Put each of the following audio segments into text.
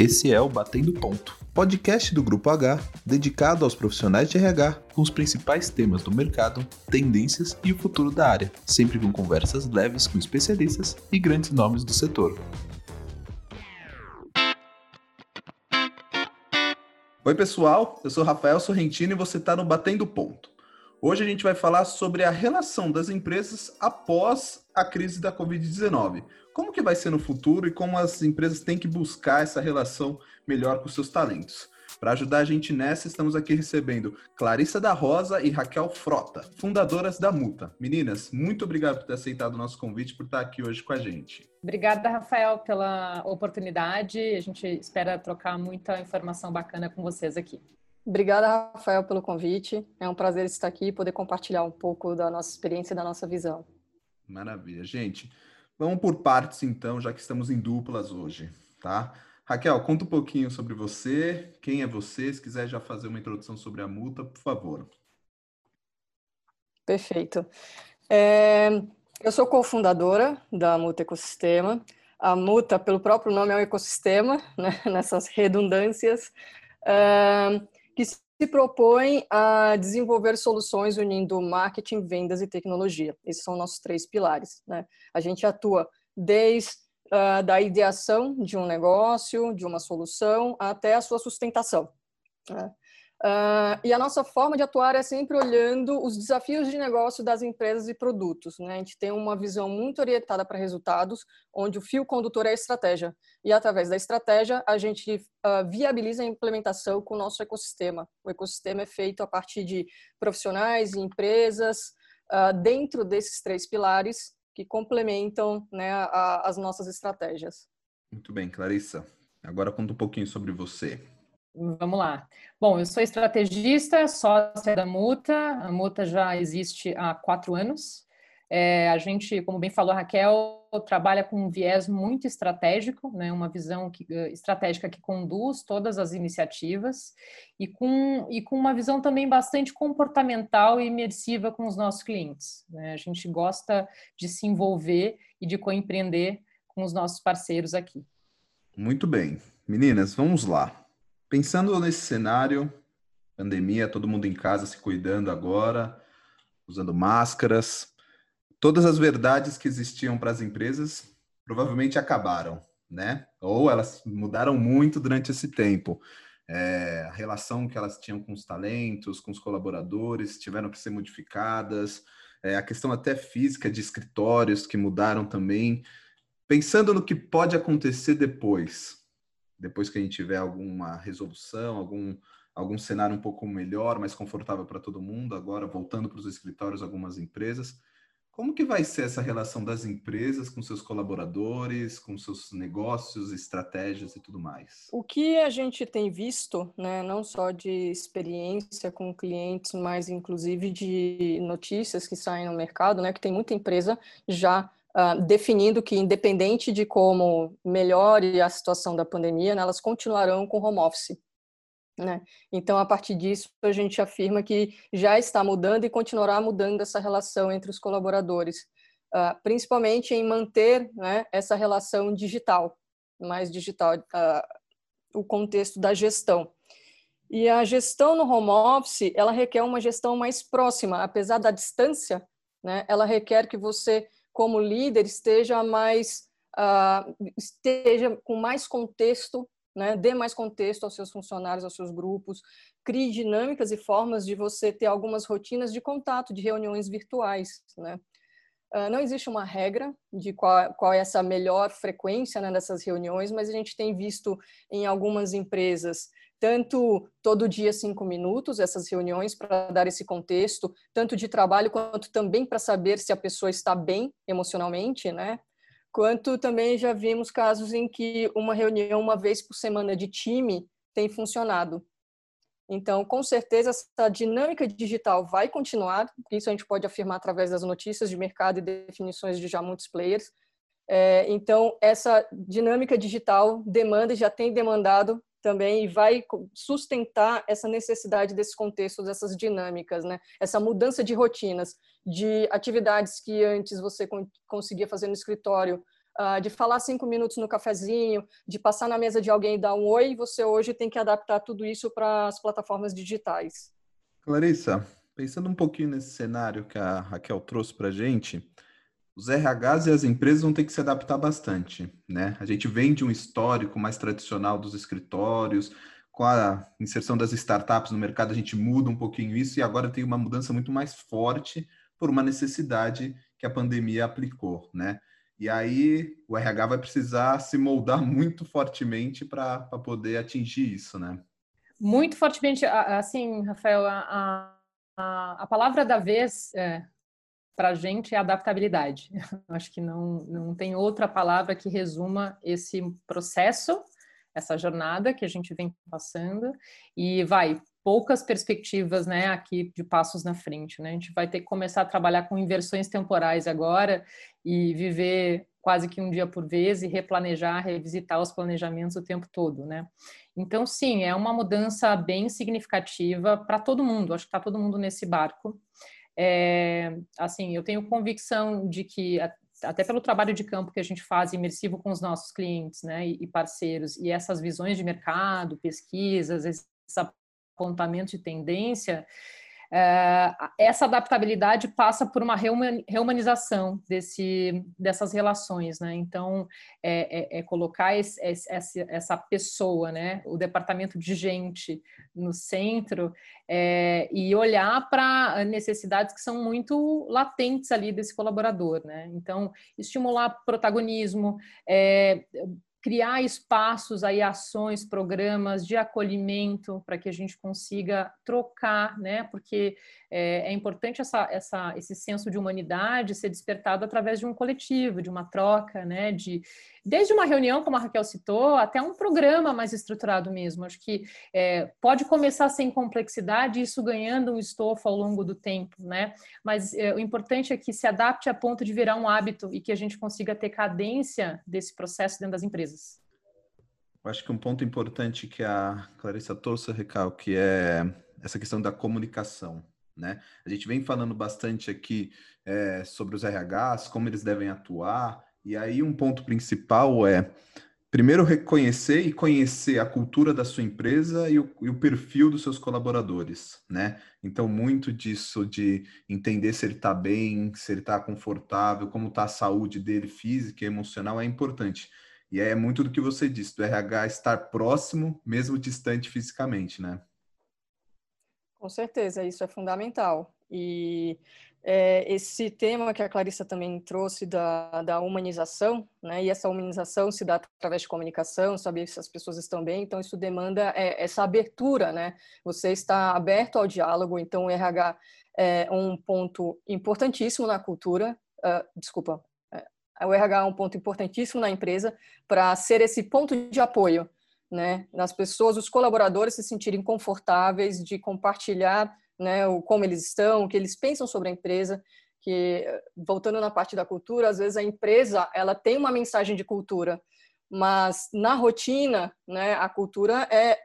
Esse é o Batendo Ponto, podcast do Grupo H, dedicado aos profissionais de RH, com os principais temas do mercado, tendências e o futuro da área, sempre com conversas leves com especialistas e grandes nomes do setor. Oi pessoal, eu sou Rafael Sorrentino e você está no Batendo Ponto. Hoje a gente vai falar sobre a relação das empresas após a crise da Covid-19. Como que vai ser no futuro e como as empresas têm que buscar essa relação melhor com seus talentos. Para ajudar a gente nessa, estamos aqui recebendo Clarissa da Rosa e Raquel Frota, fundadoras da Muta. Meninas, muito obrigado por ter aceitado o nosso convite, por estar aqui hoje com a gente. Obrigada, Rafael, pela oportunidade. A gente espera trocar muita informação bacana com vocês aqui. Obrigada, Rafael, pelo convite. É um prazer estar aqui e poder compartilhar um pouco da nossa experiência e da nossa visão. Maravilha, gente. Vamos por partes, então, já que estamos em duplas hoje, tá? Raquel, conta um pouquinho sobre você, quem é você, se quiser já fazer uma introdução sobre a Muta, por favor. Perfeito. Eu sou cofundadora da Muta Ecossistema. A Muta, pelo próprio nome, é um ecossistema, né? Nessas redundâncias, que se propõe a desenvolver soluções unindo marketing, vendas e tecnologia. Esses são nossos três pilares, né? A gente atua desde da ideação de um negócio, de uma solução, até a sua sustentação, né? E a nossa forma de atuar é sempre olhando os desafios de negócio das empresas e produtos, né? A gente tem uma visão muito orientada para resultados, onde o fio condutor é a estratégia. E através da estratégia, a gente viabiliza a implementação com o nosso ecossistema. O ecossistema é feito a partir de profissionais e empresas dentro desses três pilares que complementam, né, as nossas estratégias. Muito bem, Clarissa. Agora conta um pouquinho sobre você. Vamos lá. Bom, eu sou estrategista, sócia da Muta. A Muta já existe há 4 anos. A gente, como bem falou a Raquel, trabalha com um viés muito estratégico, né? Uma visão estratégica que conduz todas as iniciativas e com uma visão também bastante comportamental e imersiva com os nossos clientes, né? A gente gosta de se envolver e de coempreender com os nossos parceiros aqui. Muito bem. Meninas, vamos lá. Pensando nesse cenário, pandemia, todo mundo em casa se cuidando agora, usando máscaras, todas as verdades que existiam para as empresas provavelmente acabaram, né? Ou elas mudaram muito durante esse tempo. A relação que elas tinham com os talentos, com os colaboradores, tiveram que ser modificadas. A questão até física de escritórios que mudaram também. Pensando no que pode acontecer depois que a gente tiver alguma resolução, algum cenário um pouco melhor, mais confortável para todo mundo, agora voltando para os escritórios, algumas empresas, como que vai ser essa relação das empresas com seus colaboradores, com seus negócios, estratégias e tudo mais? O que a gente tem visto, né, não só de experiência com clientes, mas inclusive de notícias que saem no mercado, né, que tem muita empresa já definindo que, independente de como melhore a situação da pandemia, né, elas continuarão com home office, né? Então, a partir disso, a gente afirma que já está mudando e continuará mudando essa relação entre os colaboradores, principalmente em manter, né, essa relação digital, mais digital, o contexto da gestão. E a gestão no home office, ela requer uma gestão mais próxima, apesar da distância, né, ela requer que você, como líder, esteja com mais contexto, né? Dê mais contexto aos seus funcionários, aos seus grupos, crie dinâmicas e formas de você ter algumas rotinas de contato, de reuniões virtuais, né? Não existe uma regra de qual é essa melhor frequência, né, dessas reuniões, mas a gente tem visto em algumas empresas tanto todo dia 5 minutos, essas reuniões para dar esse contexto, tanto de trabalho quanto também para saber se a pessoa está bem emocionalmente, né? Quanto também já vimos casos em que uma reunião uma vez por semana de time tem funcionado. Então, com certeza, essa dinâmica digital vai continuar, isso a gente pode afirmar através das notícias de mercado e definições de já muitos players. Então, essa dinâmica digital demanda e já tem demandado também e vai sustentar essa necessidade desse contexto, dessas dinâmicas, né? Essa mudança de rotinas, de atividades que antes você conseguia fazer no escritório, de falar 5 minutos no cafezinho, de passar na mesa de alguém e dar um oi, você hoje tem que adaptar tudo isso para as plataformas digitais. Clarissa, pensando um pouquinho nesse cenário que a Raquel trouxe para a gente, os RHs e as empresas vão ter que se adaptar bastante, né? A gente vem de um histórico mais tradicional dos escritórios, com a inserção das startups no mercado a gente muda um pouquinho isso e agora tem uma mudança muito mais forte por uma necessidade que a pandemia aplicou, né? E aí o RH vai precisar se moldar muito fortemente para poder atingir isso, né? Muito fortemente, assim, Rafael, a palavra da vez para a gente é adaptabilidade. Acho que não tem outra palavra que resuma esse processo, essa jornada que a gente vem passando e vai poucas perspectivas, né, aqui de passos na frente, né? A gente vai ter que começar a trabalhar com inversões temporais agora e viver quase que um dia por vez e replanejar, revisitar os planejamentos o tempo todo, né? Então, sim, é uma mudança bem significativa para todo mundo. Acho que está todo mundo nesse barco. Assim, eu tenho convicção de que até pelo trabalho de campo que a gente faz imersivo com os nossos clientes, né, e parceiros, e essas visões de mercado, pesquisas, essa apontamento de tendência, essa adaptabilidade passa por uma reumanização dessas relações, né? Então, colocar essa pessoa, né, o departamento de gente no centro e olhar para necessidades que são muito latentes ali desse colaborador, né? Então, estimular protagonismo, criar espaços, aí, ações, programas de acolhimento para que a gente consiga trocar, né? Porque é importante esse senso de humanidade ser despertado através de um coletivo, de uma troca, né? Desde uma reunião, como a Raquel citou, até um programa mais estruturado mesmo. Acho que pode começar sem complexidade, isso ganhando um estofo ao longo do tempo, né? Mas o importante é que se adapte a ponto de virar um hábito e que a gente consiga ter cadência desse processo dentro das empresas. Eu acho que um ponto importante que a Clarissa trouxe, que é essa questão da comunicação, né? A gente vem falando bastante aqui sobre os RHs, como eles devem atuar, e aí um ponto principal é, primeiro, reconhecer e conhecer a cultura da sua empresa e o perfil dos seus colaboradores, né? Então, muito disso de entender se ele está bem, se ele está confortável, como está a saúde dele, física e emocional, é importante. E é muito do que você disse, do RH estar próximo, mesmo distante fisicamente, né? Com certeza, isso é fundamental. E esse tema que a Clarissa também trouxe da humanização, né? E essa humanização se dá através de comunicação, saber se as pessoas estão bem, então isso demanda essa abertura, né? Você está aberto ao diálogo, então o RH é um ponto importantíssimo na cultura, O RH é um ponto importantíssimo na empresa para ser esse ponto de apoio, né? Nas pessoas, os colaboradores se sentirem confortáveis de compartilhar, né, como eles estão, o que eles pensam sobre a empresa. Que, voltando na parte da cultura, às vezes a empresa ela tem uma mensagem de cultura, mas na rotina, né, a cultura é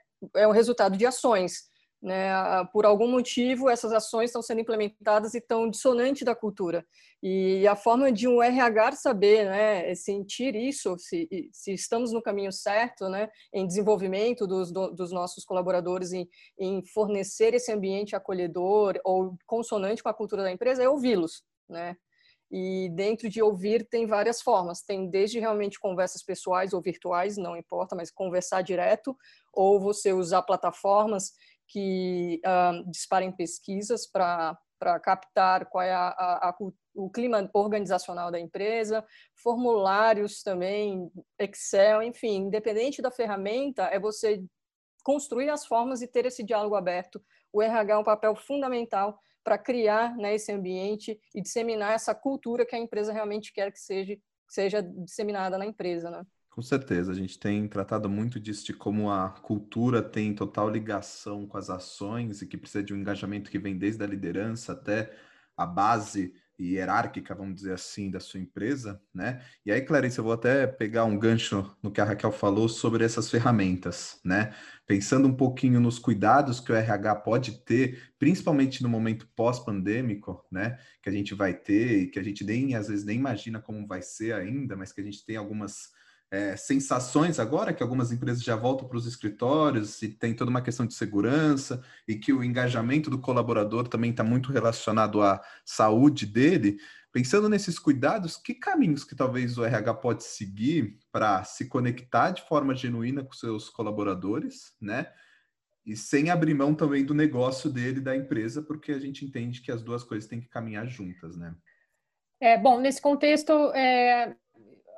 o resultado de ações. Né? Por algum motivo, essas ações estão sendo implementadas e estão dissonante da cultura. E a forma de um RH saber, né, sentir isso, se estamos no caminho certo, né, em desenvolvimento dos nossos colaboradores, em fornecer esse ambiente acolhedor ou consonante com a cultura da empresa, é ouvi-los, né? E dentro de ouvir tem várias formas, tem desde realmente conversas pessoais ou virtuais, não importa, mas conversar direto, ou você usar plataformas que disparem pesquisas para captar qual é o clima organizacional da empresa, formulários também, Excel, enfim, independente da ferramenta, é você construir as formas e ter esse diálogo aberto. O RH é um papel fundamental para criar, né, esse ambiente e disseminar essa cultura que a empresa realmente quer que seja disseminada na empresa, né? Com certeza, a gente tem tratado muito disso, de como a cultura tem total ligação com as ações e que precisa de um engajamento que vem desde a liderança até a base e hierárquica, vamos dizer assim, da sua empresa, né? E aí, Clarissa, eu vou até pegar um gancho no que a Raquel falou sobre essas ferramentas, né? Pensando um pouquinho nos cuidados que o RH pode ter, principalmente no momento pós-pandêmico, né? Que a gente vai ter e que a gente nem, às vezes, nem imagina como vai ser ainda, mas que a gente tem algumas sensações agora, que algumas empresas já voltam para os escritórios e tem toda uma questão de segurança e que o engajamento do colaborador também está muito relacionado à saúde dele. Pensando nesses cuidados, que caminhos que talvez o RH pode seguir para se conectar de forma genuína com seus colaboradores, né? E sem abrir mão também do negócio dele, da empresa, porque a gente entende que as duas coisas têm que caminhar juntas, né? Bom, nesse contexto...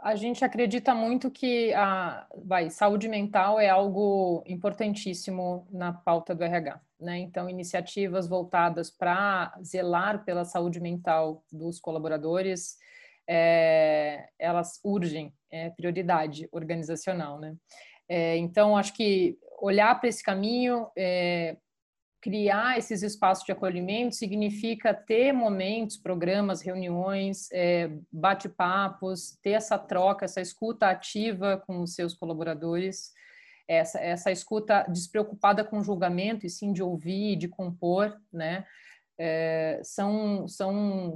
A gente acredita muito que a saúde mental é algo importantíssimo na pauta do RH, né? Então, iniciativas voltadas para zelar pela saúde mental dos colaboradores, elas urgem, prioridade organizacional, né? Então, acho que olhar para esse caminho, criar esses espaços de acolhimento significa ter momentos, programas, reuniões, bate-papos, ter essa troca, essa escuta ativa com os seus colaboradores, essa escuta despreocupada com julgamento e sim de ouvir, de compor, né? São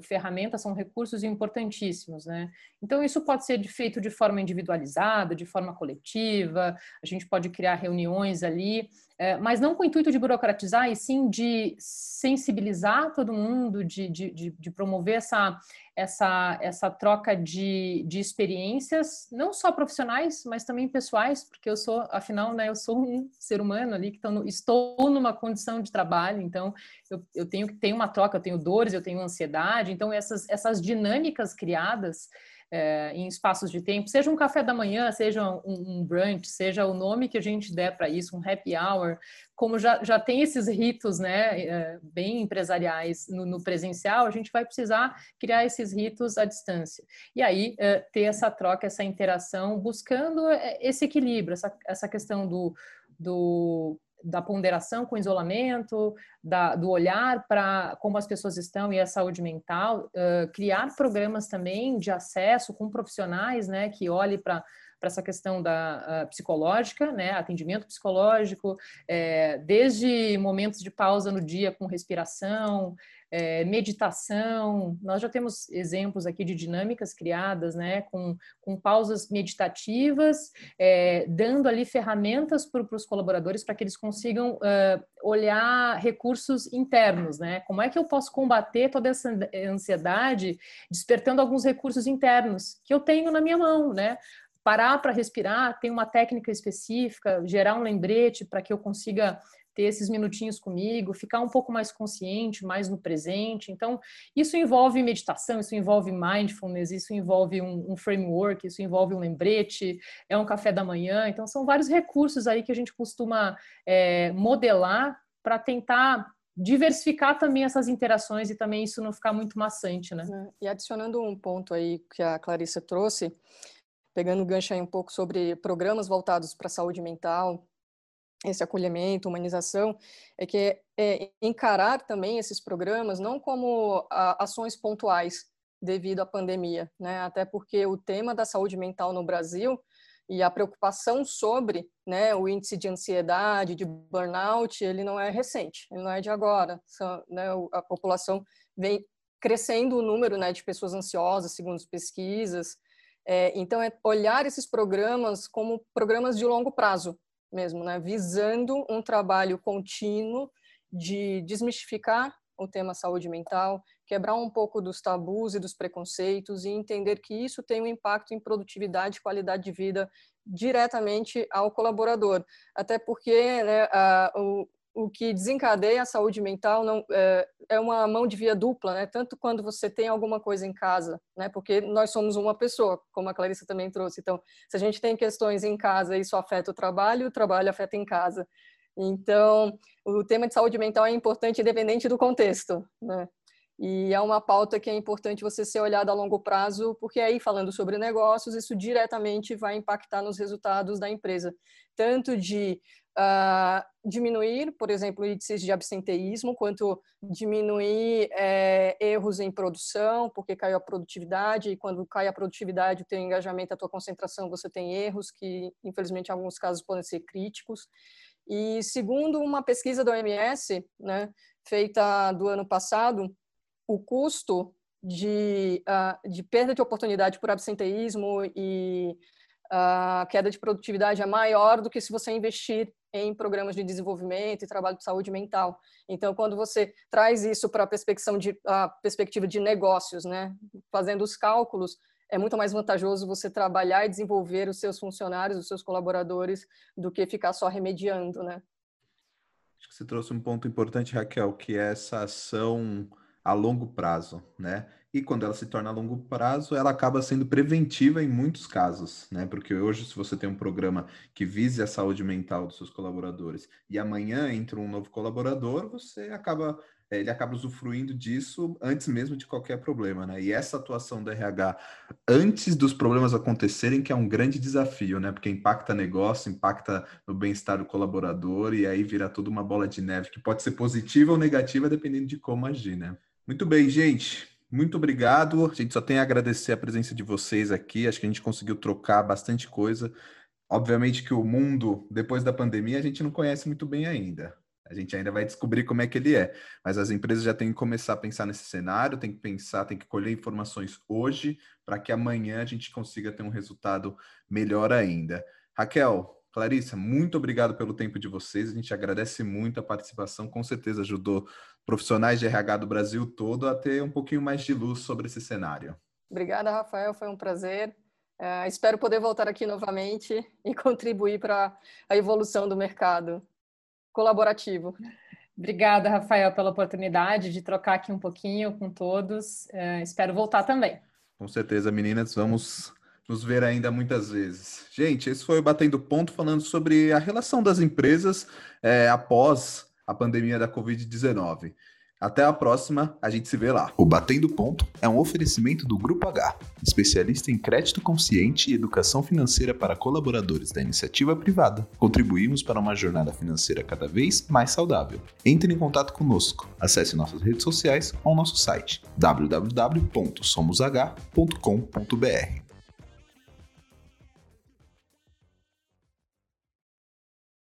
ferramentas, são recursos importantíssimos, né? Então, isso pode ser feito de forma individualizada, de forma coletiva, a gente pode criar reuniões ali, mas não com o intuito de burocratizar, e sim de sensibilizar todo mundo, de promover essa troca de experiências, não só profissionais, mas também pessoais, porque eu sou, afinal, né, eu sou um ser humano ali, que estou numa condição de trabalho, então eu tenho uma troca, eu tenho dores, eu tenho ansiedade, então essas dinâmicas criadas em espaços de tempo, seja um café da manhã, seja um brunch, seja o nome que a gente der para isso, um happy hour, como já tem esses ritos, né, bem empresariais no presencial, a gente vai precisar criar esses ritos à distância. E aí ter essa troca, essa interação, buscando esse equilíbrio, essa questão da ponderação com o isolamento, do olhar para como as pessoas estão e a saúde mental, criar programas também de acesso com profissionais, né, que olhem para essa questão da psicológica, né, atendimento psicológico, desde momentos de pausa no dia com respiração, meditação. Nós já temos exemplos aqui de dinâmicas criadas, né, com pausas meditativas, dando ali ferramentas para os colaboradores para que eles consigam olhar recursos internos, né? Como é que eu posso combater toda essa ansiedade despertando alguns recursos internos que eu tenho na minha mão, né? Parar para respirar, tem uma técnica específica, gerar um lembrete para que eu consiga ter esses minutinhos comigo, ficar um pouco mais consciente, mais no presente. Então, isso envolve meditação, isso envolve mindfulness, isso envolve um framework, isso envolve um lembrete, é um café da manhã. Então, são vários recursos aí que a gente costuma modelar para tentar diversificar também essas interações e também isso não ficar muito maçante, né? E adicionando um ponto aí que a Clarissa trouxe, pegando o gancho aí um pouco sobre programas voltados para a saúde mental, esse acolhimento, humanização, é que encarar também esses programas não como ações pontuais devido à pandemia, né? Até porque o tema da saúde mental no Brasil e a preocupação sobre, né, o índice de ansiedade, de burnout, ele não é recente, ele não é de agora. Né, a população vem crescendo o número, né, de pessoas ansiosas, segundo as pesquisas. Então, é olhar esses programas como programas de longo prazo mesmo, né? Visando um trabalho contínuo de desmistificar o tema saúde mental, quebrar um pouco dos tabus e dos preconceitos e entender que isso tem um impacto em produtividade e qualidade de vida diretamente ao colaborador. Até porque, né, o que desencadeia a saúde mental não, é uma mão de via dupla, né? Tanto quando você tem alguma coisa em casa, né? Porque nós somos uma pessoa, como a Clarissa também trouxe. Então, se a gente tem questões em casa, isso afeta o trabalho afeta em casa. Então, o tema de saúde mental é importante independente do contexto, né? E é uma pauta que é importante você ser olhada a longo prazo, porque aí, falando sobre negócios, isso diretamente vai impactar nos resultados da empresa. Tanto de diminuir, por exemplo, índices de absenteísmo, quanto diminuir erros em produção, porque caiu a produtividade, e quando cai a produtividade, o teu engajamento, a tua concentração, você tem erros que, infelizmente, em alguns casos podem ser críticos. E segundo uma pesquisa da OMS, né, feita do ano passado, o custo de perda de oportunidade por absenteísmo e queda de produtividade é maior do que se você investir em programas de desenvolvimento e trabalho de saúde mental. Então, quando você traz isso para a perspectiva de negócios, né, fazendo os cálculos, é muito mais vantajoso você trabalhar e desenvolver os seus funcionários, os seus colaboradores, do que ficar só remediando, né? Acho que você trouxe um ponto importante, Raquel, que é essa ação a longo prazo, né? E quando ela se torna a longo prazo, ela acaba sendo preventiva em muitos casos, né? Porque hoje, se você tem um programa que vise a saúde mental dos seus colaboradores e amanhã entra um novo colaborador, você acaba... ele acaba usufruindo disso antes mesmo de qualquer problema, né? E essa atuação da RH antes dos problemas acontecerem, que é um grande desafio, né? Porque impacta negócio, impacta no bem-estar do colaborador, e aí vira toda uma bola de neve, que pode ser positiva ou negativa, dependendo de como agir, né? Muito bem, gente. Muito obrigado. A gente só tem a agradecer a presença de vocês aqui. Acho que a gente conseguiu trocar bastante coisa. Obviamente que o mundo, depois da pandemia, a gente não conhece muito bem ainda. A gente ainda vai descobrir como é que ele é, mas as empresas já têm que começar a pensar nesse cenário, têm que pensar, têm que colher informações hoje para que amanhã a gente consiga ter um resultado melhor ainda. Raquel, Clarissa, muito obrigado pelo tempo de vocês, a gente agradece muito a participação, com certeza ajudou profissionais de RH do Brasil todo a ter um pouquinho mais de luz sobre esse cenário. Obrigada, Rafael, foi um prazer. Espero poder voltar aqui novamente e contribuir para a evolução do mercado colaborativo. Obrigada, Rafael, pela oportunidade de trocar aqui um pouquinho com todos. Espero voltar também. Com certeza, meninas, vamos nos ver ainda muitas vezes. Gente, esse foi o Batendo Ponto, falando sobre a relação das empresas após a pandemia da Covid-19. Até a próxima, a gente se vê lá. O Batendo Ponto é um oferecimento do Grupo H, especialista em crédito consciente e educação financeira para colaboradores da iniciativa privada. Contribuímos para uma jornada financeira cada vez mais saudável. Entre em contato conosco, acesse nossas redes sociais ou nosso site www.somosh.com.br.